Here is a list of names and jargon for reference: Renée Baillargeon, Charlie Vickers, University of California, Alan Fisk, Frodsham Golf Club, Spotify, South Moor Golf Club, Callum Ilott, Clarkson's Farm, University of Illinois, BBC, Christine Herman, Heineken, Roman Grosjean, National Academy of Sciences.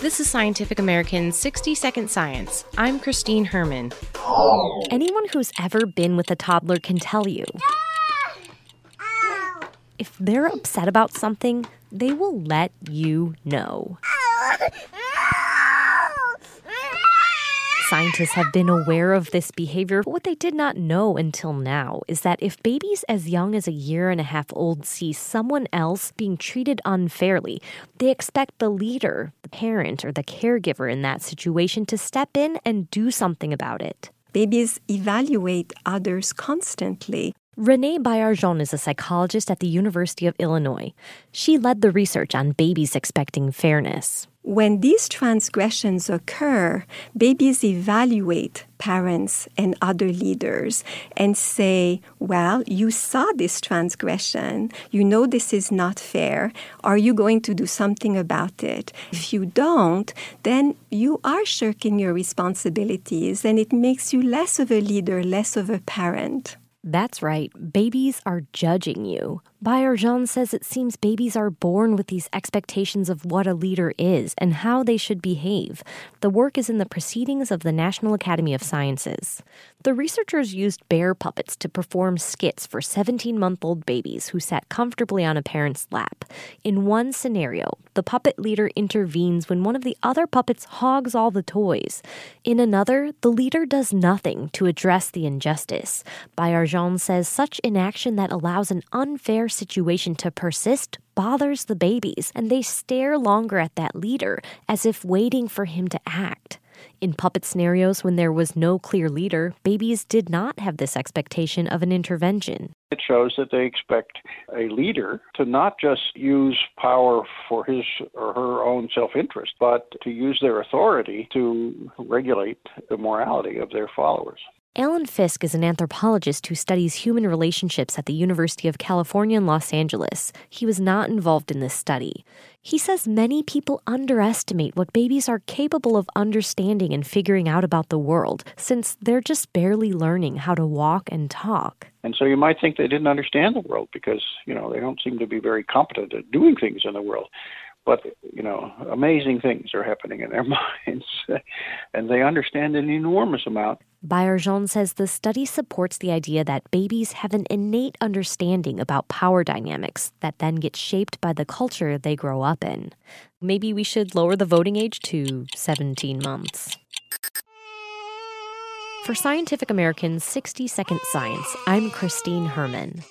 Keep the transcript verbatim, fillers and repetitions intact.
This is Scientific American's sixty second Science. I'm Christine Herman. Anyone who's ever been with a toddler can tell you, if they're upset about something, they will let you know. Scientists have been aware of this behavior, but what they did not know until now is that if babies as young as a year and a half old see someone else being treated unfairly, they expect the leader, the parent, or the caregiver in that situation to step in and do something about it. Babies evaluate others constantly. Renée Baillargeon is a psychologist at the University of Illinois. She led the research on babies expecting fairness. When these transgressions occur, babies evaluate parents and other leaders and say, well, you saw this transgression. You know this is not fair. Are you going to do something about it? If you don't, then you are shirking your responsibilities, and it makes you less of a leader, less of a parent. That's right. Babies are judging you. Baillargeon says it seems babies are born with these expectations of what a leader is and how they should behave. The work is in the Proceedings of the National Academy of Sciences. The researchers used bear puppets to perform skits for seventeen month old babies who sat comfortably on a parent's lap. In one scenario, the puppet leader intervenes when one of the other puppets hogs all the toys. In another, the leader does nothing to address the injustice. Baillargeon says such inaction that allows an unfair situation to persist bothers the babies, and they stare longer at that leader as if waiting for him to act. In puppet scenarios when there was no clear leader, babies did not have this expectation of an intervention. It shows that they expect a leader to not just use power for his or her own self-interest, but to use their authority to regulate the morality of their followers. Alan Fisk is an anthropologist who studies human relationships at the University of California in Los Angeles. He was not involved in this study. He says many people underestimate what babies are capable of understanding and figuring out about the world, since they're just barely learning how to walk and talk. And so you might think they didn't understand the world because, you know, they don't seem to be very competent at doing things in the world. But, you know, amazing things are happening in their minds, and they understand an enormous amount. Baillargeon says the study supports the idea that babies have an innate understanding about power dynamics that then gets shaped by the culture they grow up in. Maybe we should lower the voting age to seventeen months. For Scientific American's sixty second Science, I'm Christine Herman.